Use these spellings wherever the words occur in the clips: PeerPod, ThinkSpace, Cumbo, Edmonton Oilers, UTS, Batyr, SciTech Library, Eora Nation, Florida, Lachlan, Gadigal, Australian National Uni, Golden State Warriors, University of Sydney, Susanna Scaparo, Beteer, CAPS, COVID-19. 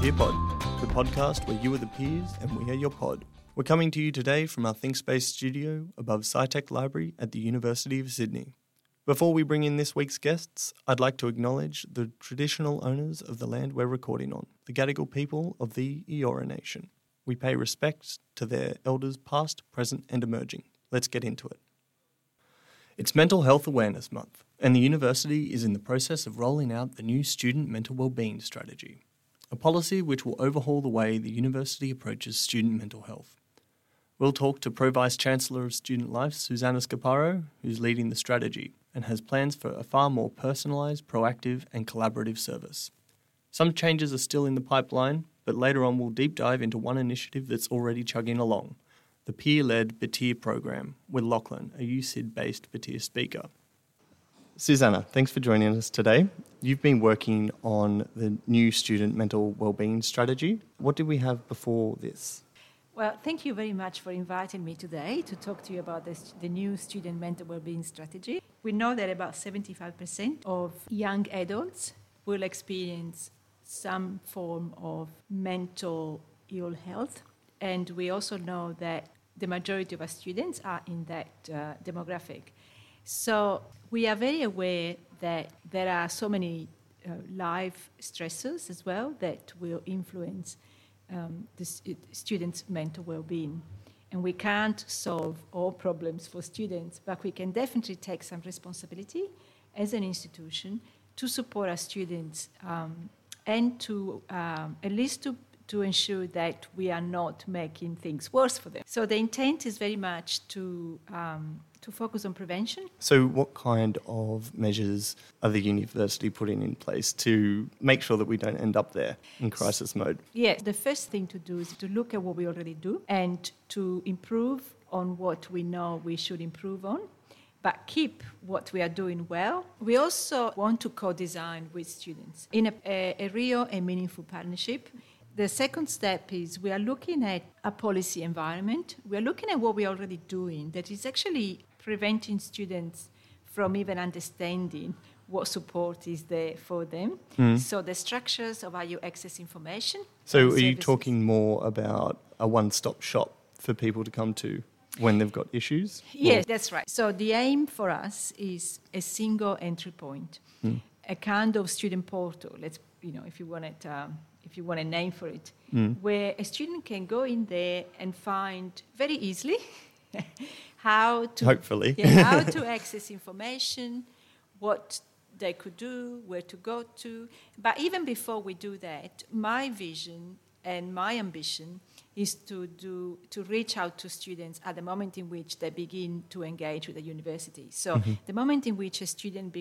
PeerPod, the podcast where you are the peers and we are your pod. We're coming to you today from our ThinkSpace studio above SciTech Library at the University of Sydney. Before we bring in this week's guests, I'd like to acknowledge the traditional owners of the land we're recording on, the Gadigal people of the Eora Nation. We pay respect to their elders past, present and emerging. Let's get into it. It's Mental Health Awareness Month, and the university is in the process of rolling out the new Student Mental Wellbeing Strategy, a policy which will overhaul the way the university approaches student mental health. We'll talk to Pro Vice-Chancellor of Student Life, Susanna Scaparo, who's leading the strategy and has plans for a far more personalised, proactive and collaborative service. Some changes are still in the pipeline, but later on we'll deep dive into one initiative that's already chugging along, the peer-led Batyr program with Lachlan, a UCID-based Batyr speaker. Susanna, thanks for joining us today. You've been working on the new Student Mental Wellbeing Strategy. What did we have before this? Well, thank you very much for inviting me today to talk to you about the new Student Mental Wellbeing Strategy. We know that about 75% of young adults will experience some form of mental ill health. And we also know that the majority of our students are in that demographic. So we are very aware that there are so many life stressors as well that will influence the students' mental well-being. And we can't solve all problems for students, but we can definitely take some responsibility as an institution to support our students and to at least to ensure that we are not making things worse for them. So the intent is very much to focus on prevention. So what kind of measures are the university putting in place to make sure that we don't end up there in crisis mode? Yes, the first thing to do is to look at what we already do and to improve on what we know we should improve on, but keep what we are doing well. We also want to co-design with students in a real and meaningful partnership. The second step is we are looking at a policy environment. We are looking at what we are already doing that is actually preventing students from even understanding what support is there for them. Mm. So the structures of how you access information. So are you talking more about a one-stop shop for people to come to when they've got issues? Yes, that's right. So the aim for us is a single entry point, a kind of student portal. Let's, if you want it... if you want a name for it, where a student can go in there and find very easily how to access information, what they could do, where to go to. But even before we do that, my vision and my ambition is to reach out to students at the moment in which they begin to engage with the university. So the moment in which a student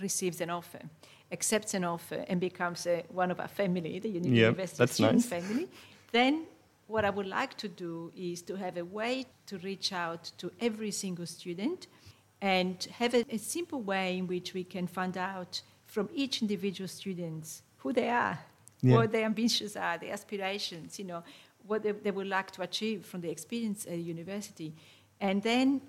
receives an offer, accepts an offer and becomes one of our family, the university student family, then what I would like to do is to have a way to reach out to every single student and have a simple way in which we can find out from each individual student who they are, what their ambitions are, their aspirations, what they would like to achieve from the experience at university, and then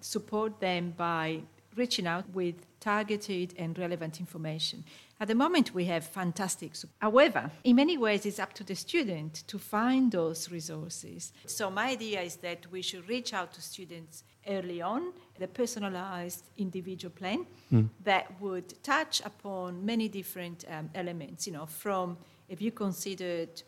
support them by reaching out with targeted and relevant information. At the moment, we have fantastic support. However, in many ways, it's up to the student to find those resources. So my idea is that we should reach out to students early on, the personalized individual plan that would touch upon many different elements, from if you considered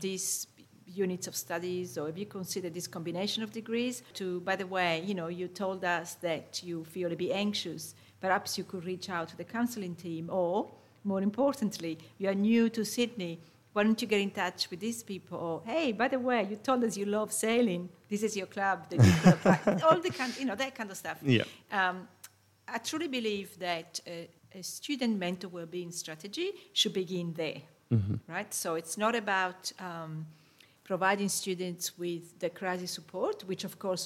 these units of studies, or if you consider this combination of degrees, to, by the way, you told us that you feel a bit anxious, perhaps you could reach out to the counselling team, or, more importantly, you are new to Sydney, why don't you get in touch with these people? Or, hey, by the way, you told us you love sailing, this is your club, that you could apply. All the kind, that kind of stuff. Yeah. I truly believe that a student mental wellbeing strategy should begin there, right? So it's not about... providing students with the crisis support, which of course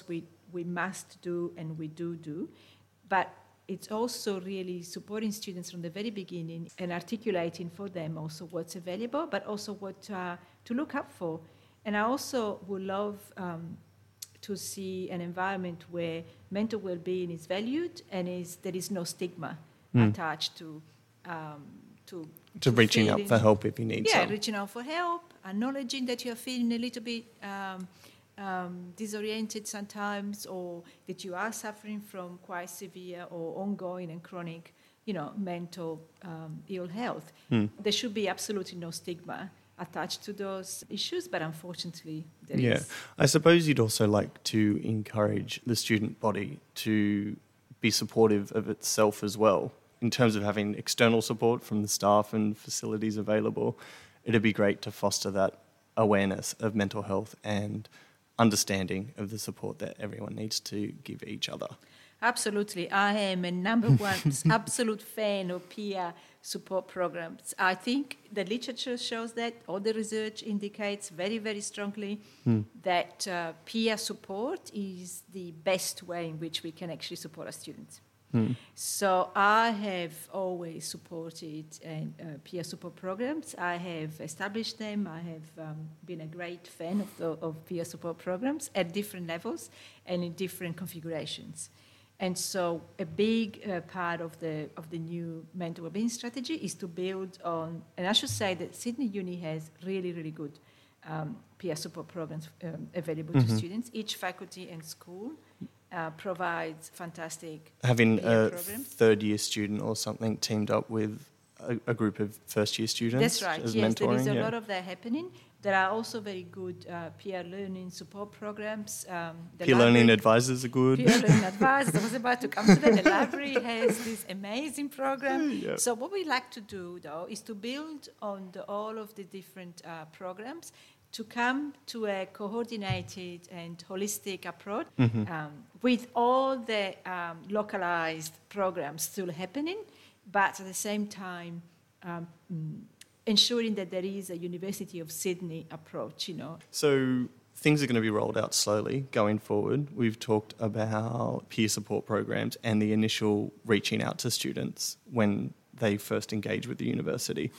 we must do and we do, but it's also really supporting students from the very beginning and articulating for them also what's available, but also what to look up for. And I also would love to see an environment where mental well-being is valued and there is no stigma attached to to reaching out for help if you need some. Yeah, reaching out for help, acknowledging that you're feeling a little bit disoriented sometimes, or that you are suffering from quite severe or ongoing and chronic, mental ill health. Mm. There should be absolutely no stigma attached to those issues, but unfortunately there is. I suppose you'd also like to encourage the student body to be supportive of itself as well, in terms of having external support from the staff and facilities available. It'd be great to foster that awareness of mental health and understanding of the support that everyone needs to give each other. Absolutely. I am a number one absolute fan of peer support programs. I think the literature shows that, all the research indicates very, very strongly that peer support is the best way in which we can actually support our students. Mm. So I have always supported peer support programs. I have established them. I have been a great fan of peer support programs at different levels and in different configurations. And so a big part of the new mental wellbeing strategy is to build on, and I should say that Sydney Uni has really, really good peer support programs available to students. Each faculty and school provides fantastic having peer programs. Third-year student or something teamed up with a group of first-year students. That's right. As yes, mentoring, there is a lot of that happening. There are also very good peer learning support programs. Peer learning advisors are good. Peer learning advisors. I was about to come to that. The library has this amazing program. Yep. So what we like to do, though, is to build on all of the different programs to come to a coordinated and holistic approach with all the localized programs still happening, but at the same time ensuring that there is a University of Sydney approach, So things are going to be rolled out slowly going forward. We've talked about peer support programs and the initial reaching out to students when they first engage with the university.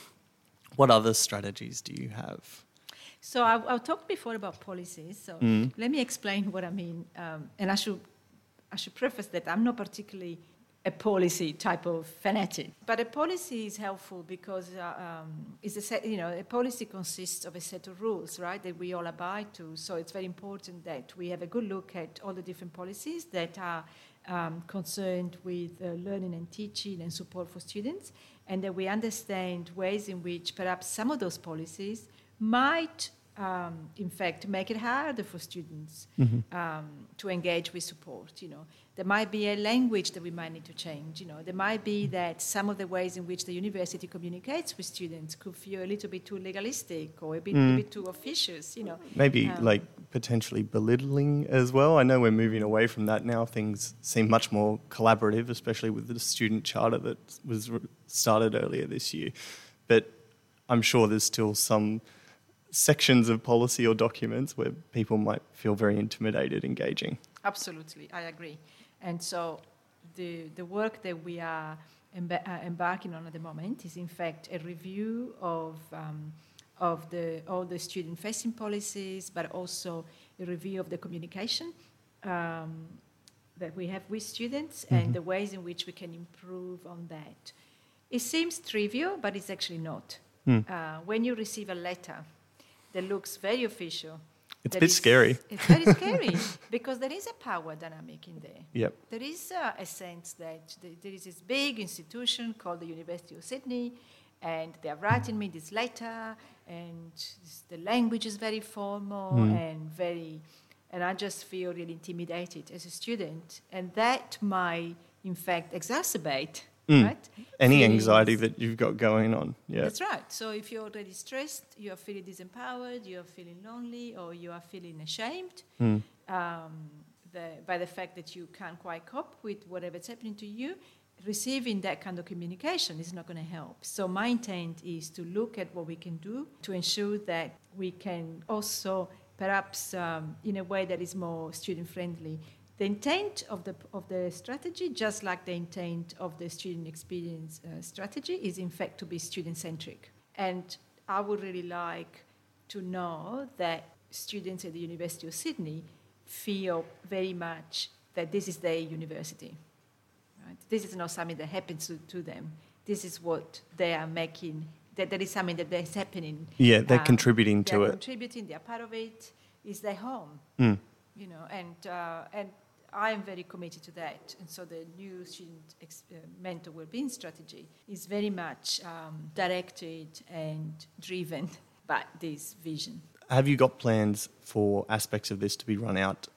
What other strategies do you have? So I talked before about policies, so let me explain what I mean. And I should preface that I'm not particularly a policy type of fanatic. But a policy is helpful because it's a set, a policy consists of a set of rules, right, that we all abide to. So it's very important that we have a good look at all the different policies that are concerned with learning and teaching and support for students, and that we understand ways in which perhaps some of those policies might in fact, make it harder for students to engage with support, There might be a language that we might need to change, There might be that some of the ways in which the university communicates with students could feel a little bit too legalistic or a bit too officious, Maybe potentially belittling as well. I know we're moving away from that now. Things seem much more collaborative, especially with the student charter that was started earlier this year. But I'm sure there's still some sections of policy or documents where people might feel very intimidated engaging. Absolutely, I agree. And so the work that we are embarking on at the moment is in fact a review of all the student-facing policies, but also a review of the communication that we have with students and the ways in which we can improve on that. It seems trivial, but it's actually not. When you receive a letter that looks very official, It's a bit scary. It's very scary because there is a power dynamic in there. Yep. There is a sense that there is this big institution called the University of Sydney and they are writing me this letter and the language is very formal and very... And I just feel really intimidated as a student. And that might, in fact, exacerbate... Right? Any anxiety that you've got going on. Yeah. That's right. So if you're already stressed, you are feeling disempowered, you are feeling lonely, or you are feeling ashamed by the fact that you can't quite cope with whatever's happening to you, receiving that kind of communication is not going to help. So my intent is to look at what we can do to ensure that we can also perhaps in a way that is more student-friendly. The intent of the strategy, just like the intent of the student experience strategy, is in fact to be student-centric. And I would really like to know that students at the University of Sydney feel very much that this is their university. Right? This is not something that happens to them. This is what they are making that is something that is happening. Yeah, they're contributing to it. They're part of it. It's their home, you know, and I am very committed to that. And so the new student mentor wellbeing strategy is very much directed and driven by this vision. Have you got plans for aspects of this to be run out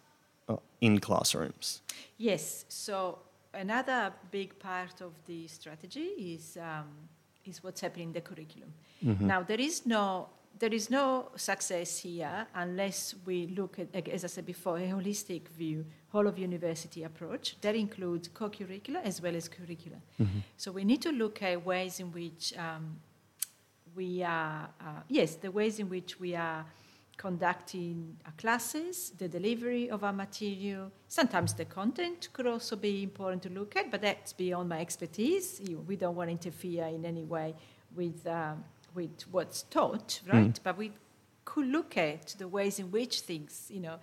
in classrooms? Yes. So another big part of the strategy is what's happening in the curriculum. Mm-hmm. Now, there is no success here unless we look at, as I said before, a holistic view, whole of university approach that includes co-curricular as well as curricular. Mm-hmm. So we need to look at ways in which we are conducting our classes, the delivery of our material. Sometimes the content could also be important to look at, but that's beyond my expertise. We don't want to interfere in any way with what's taught, right? But we could look at the ways in which things, you know,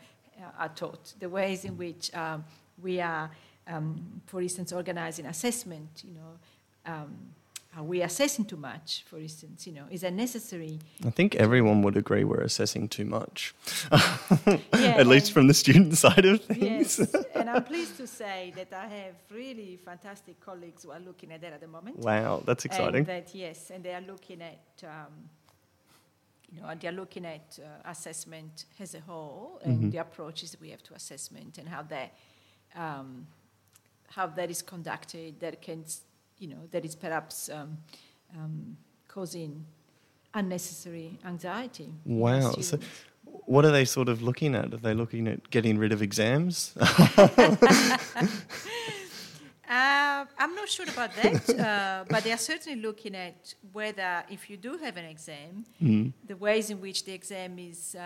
are taught, the ways in which we are, for instance, organizing assessment, you know, are we assessing too much, for instance, you know, is that necessary? I think everyone would agree we're assessing too much, at least from the student side of things. Yes, and I'm pleased to say that I have really fantastic colleagues who are looking at that at the moment. Wow, that's exciting. And that, yes, and they are looking at, assessment as a whole and the approaches we have to assessment and how that is conducted, that can... you know, that is perhaps causing unnecessary anxiety. Wow. So what are they sort of looking at? Are they looking at getting rid of exams? I'm not sure about that, but they are certainly looking at whether if you do have an exam, the ways in which the exam is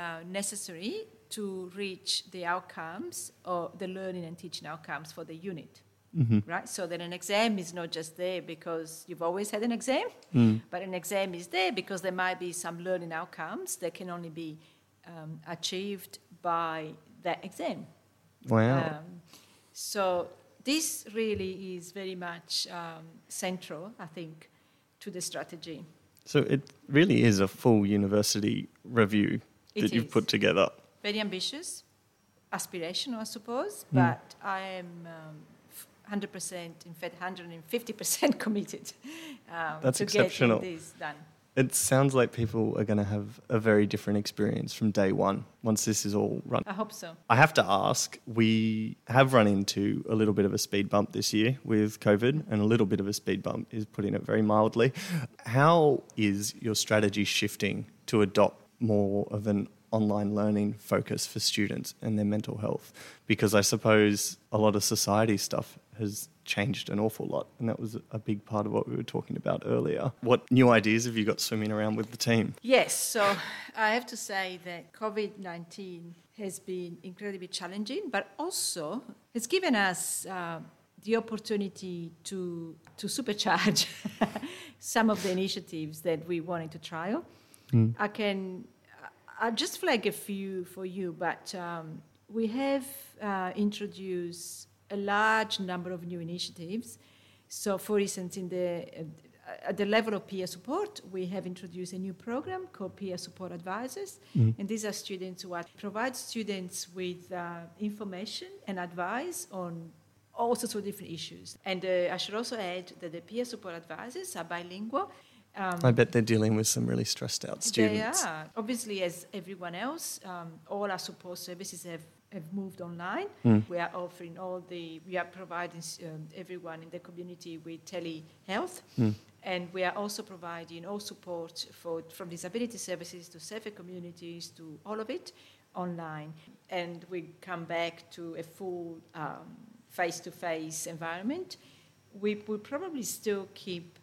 necessary to reach the outcomes or the learning and teaching outcomes for the unit. Mm-hmm. Right, so that an exam is not just there because you've always had an exam, but an exam is there because there might be some learning outcomes that can only be achieved by that exam. Wow. So this really is very much central, I think, to the strategy. So it really is a full university review that you've put together. Very ambitious, aspirational, I suppose, but I am... 100%, in fact, 150% committed to exceptional. Getting this done. It sounds like people are going to have a very different experience from day one, once this is all run. I hope so. I have to ask, we have run into a little bit of a speed bump this year with COVID, and a little bit of a speed bump is putting it very mildly. How is your strategy shifting to adopt more of an online learning focus for students and their mental health? Because I suppose a lot of society stuff has changed an awful lot, and that was a big part of what we were talking about earlier. What new ideas have you got swimming around with the team? Yes, so I have to say that COVID-19 has been incredibly challenging, but also it's given us the opportunity to supercharge some of the initiatives that we wanted to trial. I'll just flag a few for you, but we have introduced a large number of new initiatives. So, for instance, at the level of peer support, we have introduced a new program called Peer Support Advisors, and these are students who provide students with information and advice on all sorts of different issues. And I should also add that the Peer Support Advisors are bilingual. I bet they're dealing with some really stressed out students. They are. Obviously, as everyone else, all our support services have moved online. We are offering we are providing everyone in the community with telehealth. And we are also providing all support from disability services to safer communities to all of it online. And we come back to a full face-to-face environment. We will probably still keep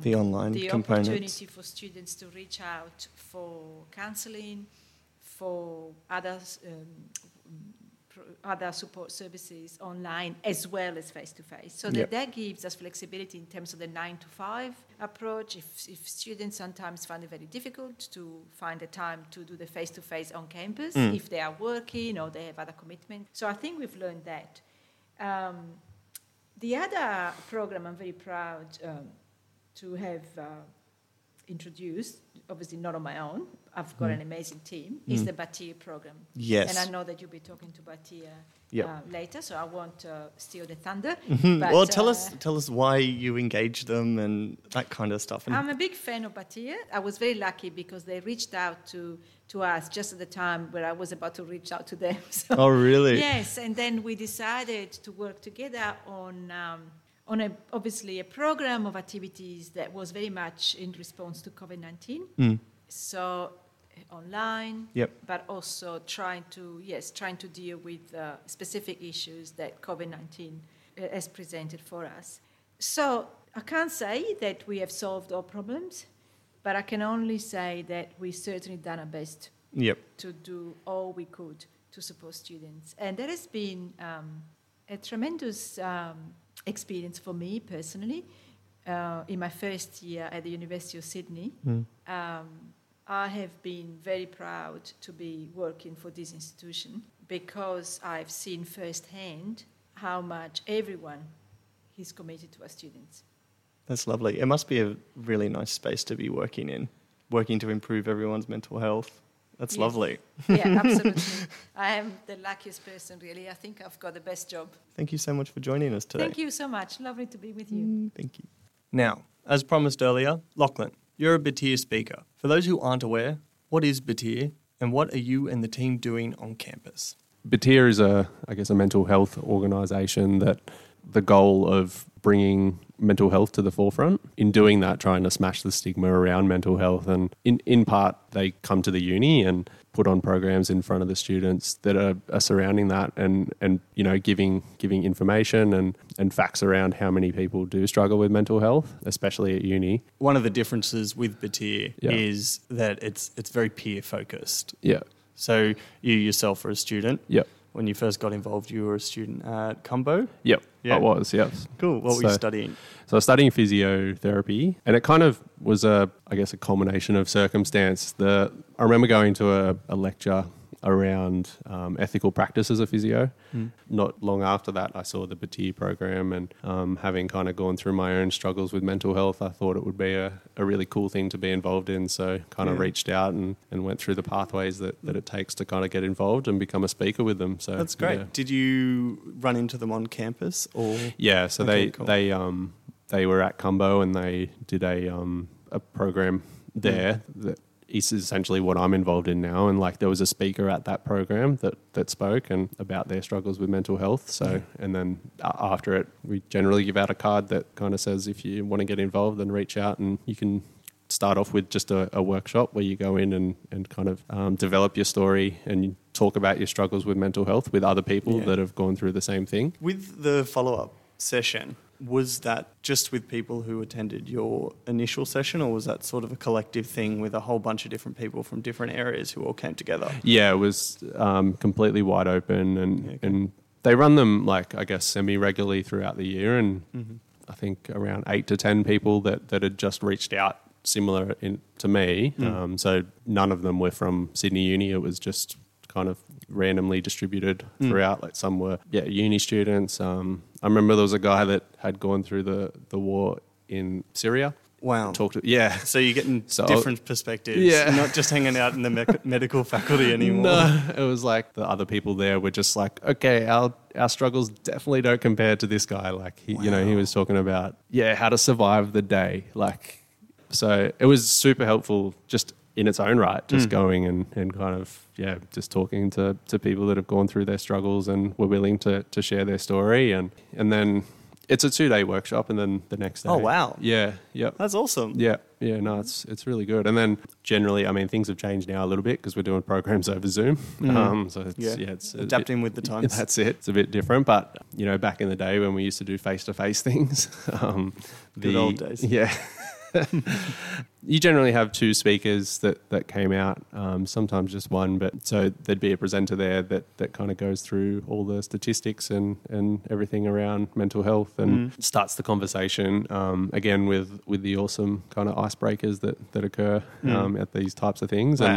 the online components. The opportunity for students to reach out for counselling, for other support services online as well as face-to-face. So that gives us flexibility in terms of the 9-to-5 approach. If students sometimes find it very difficult to find the time to do the face-to-face on campus, if they are working or they have other commitments. So I think we've learned that. The other program I'm very proud to have introduced, obviously not on my own, I've got an amazing team, is the Batyr program. Yes. And I know that you'll be talking to Batyr later, so I won't steal the thunder. But, well, tell us why you engage them and that kind of stuff. And I'm a big fan of Batyr. I was very lucky because they reached out to us just at the time where I was about to reach out to them. So, oh, really? Yes, and then we decided to work together on a program of activities that was very much in response to COVID-19. So online, but also trying to deal with specific issues that COVID-19 has presented for us. So I can't say that we have solved all problems, but I can only say that we certainly done our best to do all we could to support students. And that has been a tremendous experience for me personally. In my first year at the University of Sydney, I have been very proud to be working for this institution because I've seen firsthand how much everyone is committed to our students. That's lovely. It must be a really nice space to be working in, working to improve everyone's mental health. That's lovely. Yeah, absolutely. I am the luckiest person, really. I think I've got the best job. Thank you so much for joining us today. Thank you so much. Lovely to be with you. Thank you. Now, as promised earlier, Lachlan, you're a Beteer speaker. For those who aren't aware, what is Beteer and what are you and the team doing on campus? Beteer is a mental health organisation that the goal of bringing mental health to the forefront. In doing that, trying to smash the stigma around mental health, and in part they come to the uni and put on programs in front of the students that are surrounding that, and you know, giving information and facts around how many people do struggle with mental health, especially at uni. One of the differences with Batyr is that it's very peer focused. Yeah. So you yourself are a student. Yeah. When you first got involved, you were a student at Cumbo? Yep, yeah. I was, yes. Cool. What were you studying? So I was studying physiotherapy, and it kind of was, a culmination of circumstance. I remember going to a lecture around ethical practices of physio. Not long after that, I saw the Batyr program, and having kind of gone through my own struggles with mental health, I thought it would be a really cool thing to be involved in. So kind of reached out and went through the pathways that it takes to kind of get involved and become a speaker with them. So that's great. Yeah. Did you run into them on campus? Or yeah, so they were at Cumbo and they did a program there that is essentially what I'm involved in now, and like there was a speaker at that program that spoke and about their struggles with mental health. So and then after it, we generally give out a card that kind of says if you want to get involved, then reach out, and you can start off with just a workshop where you go in and kind of develop your story and you talk about your struggles with mental health with other people that have gone through the same thing. With the follow-up session, was that just with people who attended your initial session, or was that sort of a collective thing with a whole bunch of different people from different areas who all came together? Yeah, it was completely wide open, and they run them semi-regularly throughout the year, and I think around 8 to 10 people that had just reached out similar to me. So none of them were from Sydney Uni. It was just kind of randomly distributed throughout. Like some were uni students. I remember there was a guy that had gone through the war in Syria. Wow. So you're getting different perspectives. Yeah. You're not just hanging out in the medical faculty anymore. No, it was like the other people there were just like, okay, our struggles definitely don't compare to this guy. Like he was talking about how to survive the day. Like, so it was super helpful just in its own right, just going and kind of, just talking to people that have gone through their struggles and were willing to share their story. And then it's a 2-day workshop, and then the next day. Oh, wow. Yeah. Yep. That's awesome. Yeah. Yeah. No, it's really good. And then generally, I mean, things have changed now a little bit because we're doing programs over Zoom. So it's, it's adapting with the times. That's it. It's a bit different. But, you know, back in the day when we used to do face-to-face things. Good old days. Yeah. You generally have 2 speakers that came out, sometimes just one, but so there'd be a presenter there that kind of goes through all the statistics and everything around mental health and starts the conversation, again with the awesome kind of icebreakers that occur at these types of things. Like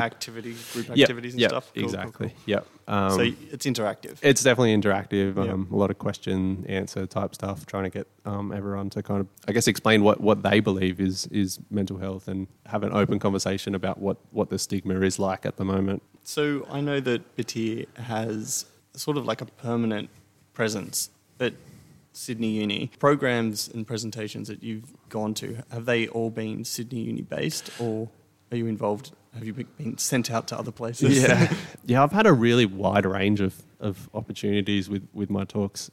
group activities and stuff. Cool, exactly. Cool. Yep. So it's interactive. It's definitely interactive. A lot of question answer type stuff, trying to get everyone to kind of, I guess, explain what they believe is mental health and have an open conversation about what the stigma is like at the moment. So I know that Batyr has sort of like a permanent presence at Sydney Uni. Programs and presentations that you've gone to, have they all been Sydney Uni based, or are you involved? Have you been sent out to other places? Yeah, I've had a really wide range of opportunities with my talks.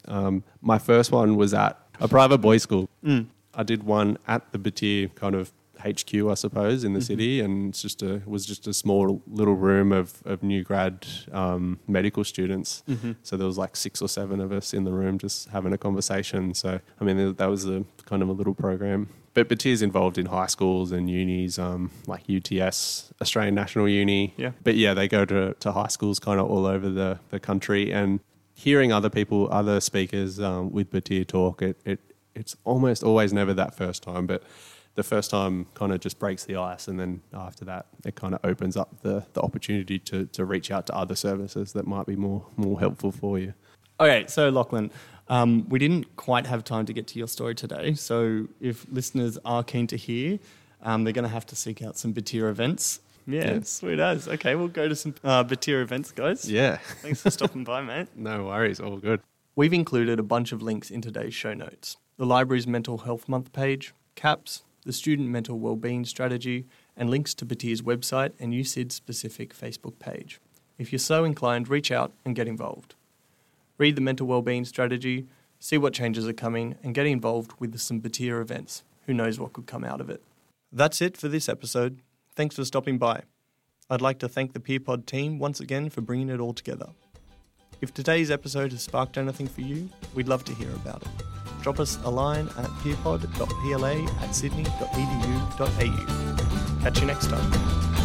My first one was at a private boys' school. Mm. I did one at the Batyr kind of HQ, I suppose, in the city, and it's just was just a small little room of new grad medical students. Mm-hmm. So there was like 6 or 7 of us in the room just having a conversation. So, I mean, that was a kind of a little program. But Batyr's involved in high schools and unis, like UTS, Australian National Uni. Yeah. But yeah, they go to high schools kind of all over the country, and hearing other people, other speakers with Batyr talk, it's almost always never that first time, but the first time kind of just breaks the ice, and then after that it kind of opens up the opportunity to reach out to other services that might be more helpful for you. Okay, so Lachlan, we didn't quite have time to get to your story today, so if listeners are keen to hear, they're going to have to seek out some Batyr events. Yeah, sweet as. Okay, we'll go to some Batyr events, guys. Yeah. Thanks for stopping by, mate. No worries, all good. We've included a bunch of links in today's show notes. The library's Mental Health Month page, CAPS, the Student Mental Wellbeing Strategy, and links to Batyr's website and UCID-specific Facebook page. If you're so inclined, reach out and get involved. Read the Mental Wellbeing Strategy, see what changes are coming, and get involved with some Batyr events. Who knows what could come out of it? That's it for this episode. Thanks for stopping by. I'd like to thank the PeerPod team once again for bringing it all together. If today's episode has sparked anything for you, we'd love to hear about it. Drop us a line at peerpod.pla@sydney.edu.au. Catch you next time.